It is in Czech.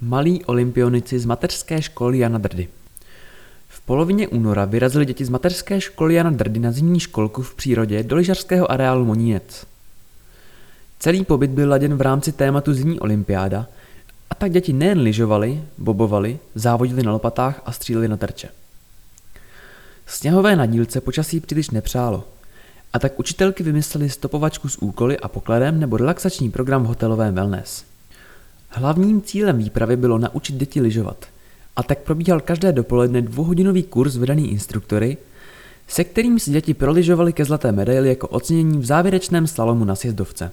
Malí olympionici z mateřské školy Jana Drdy. V polovině února vyrazili děti z mateřské školy Jana Drdy na zimní školku v přírodě do lyžařského areálu Moninec. Celý pobyt byl laděn v rámci tématu zimní olympiáda, a tak děti nejen lyžovali, bobovali, závodili na lopatách a stříleli na terče. Sněhové nadílce počasí příliš nepřálo, a tak učitelky vymyslely stopovačku s úkoly a pokladem nebo relaxační program v hotelovém wellness. Hlavním cílem výpravy bylo naučit děti lyžovat, a tak probíhal každé dopoledne dvouhodinový kurz vedený instruktory, se kterým si děti prolyžovaly ke zlaté medaili jako ocenění v závěrečném slalomu na sjezdovce.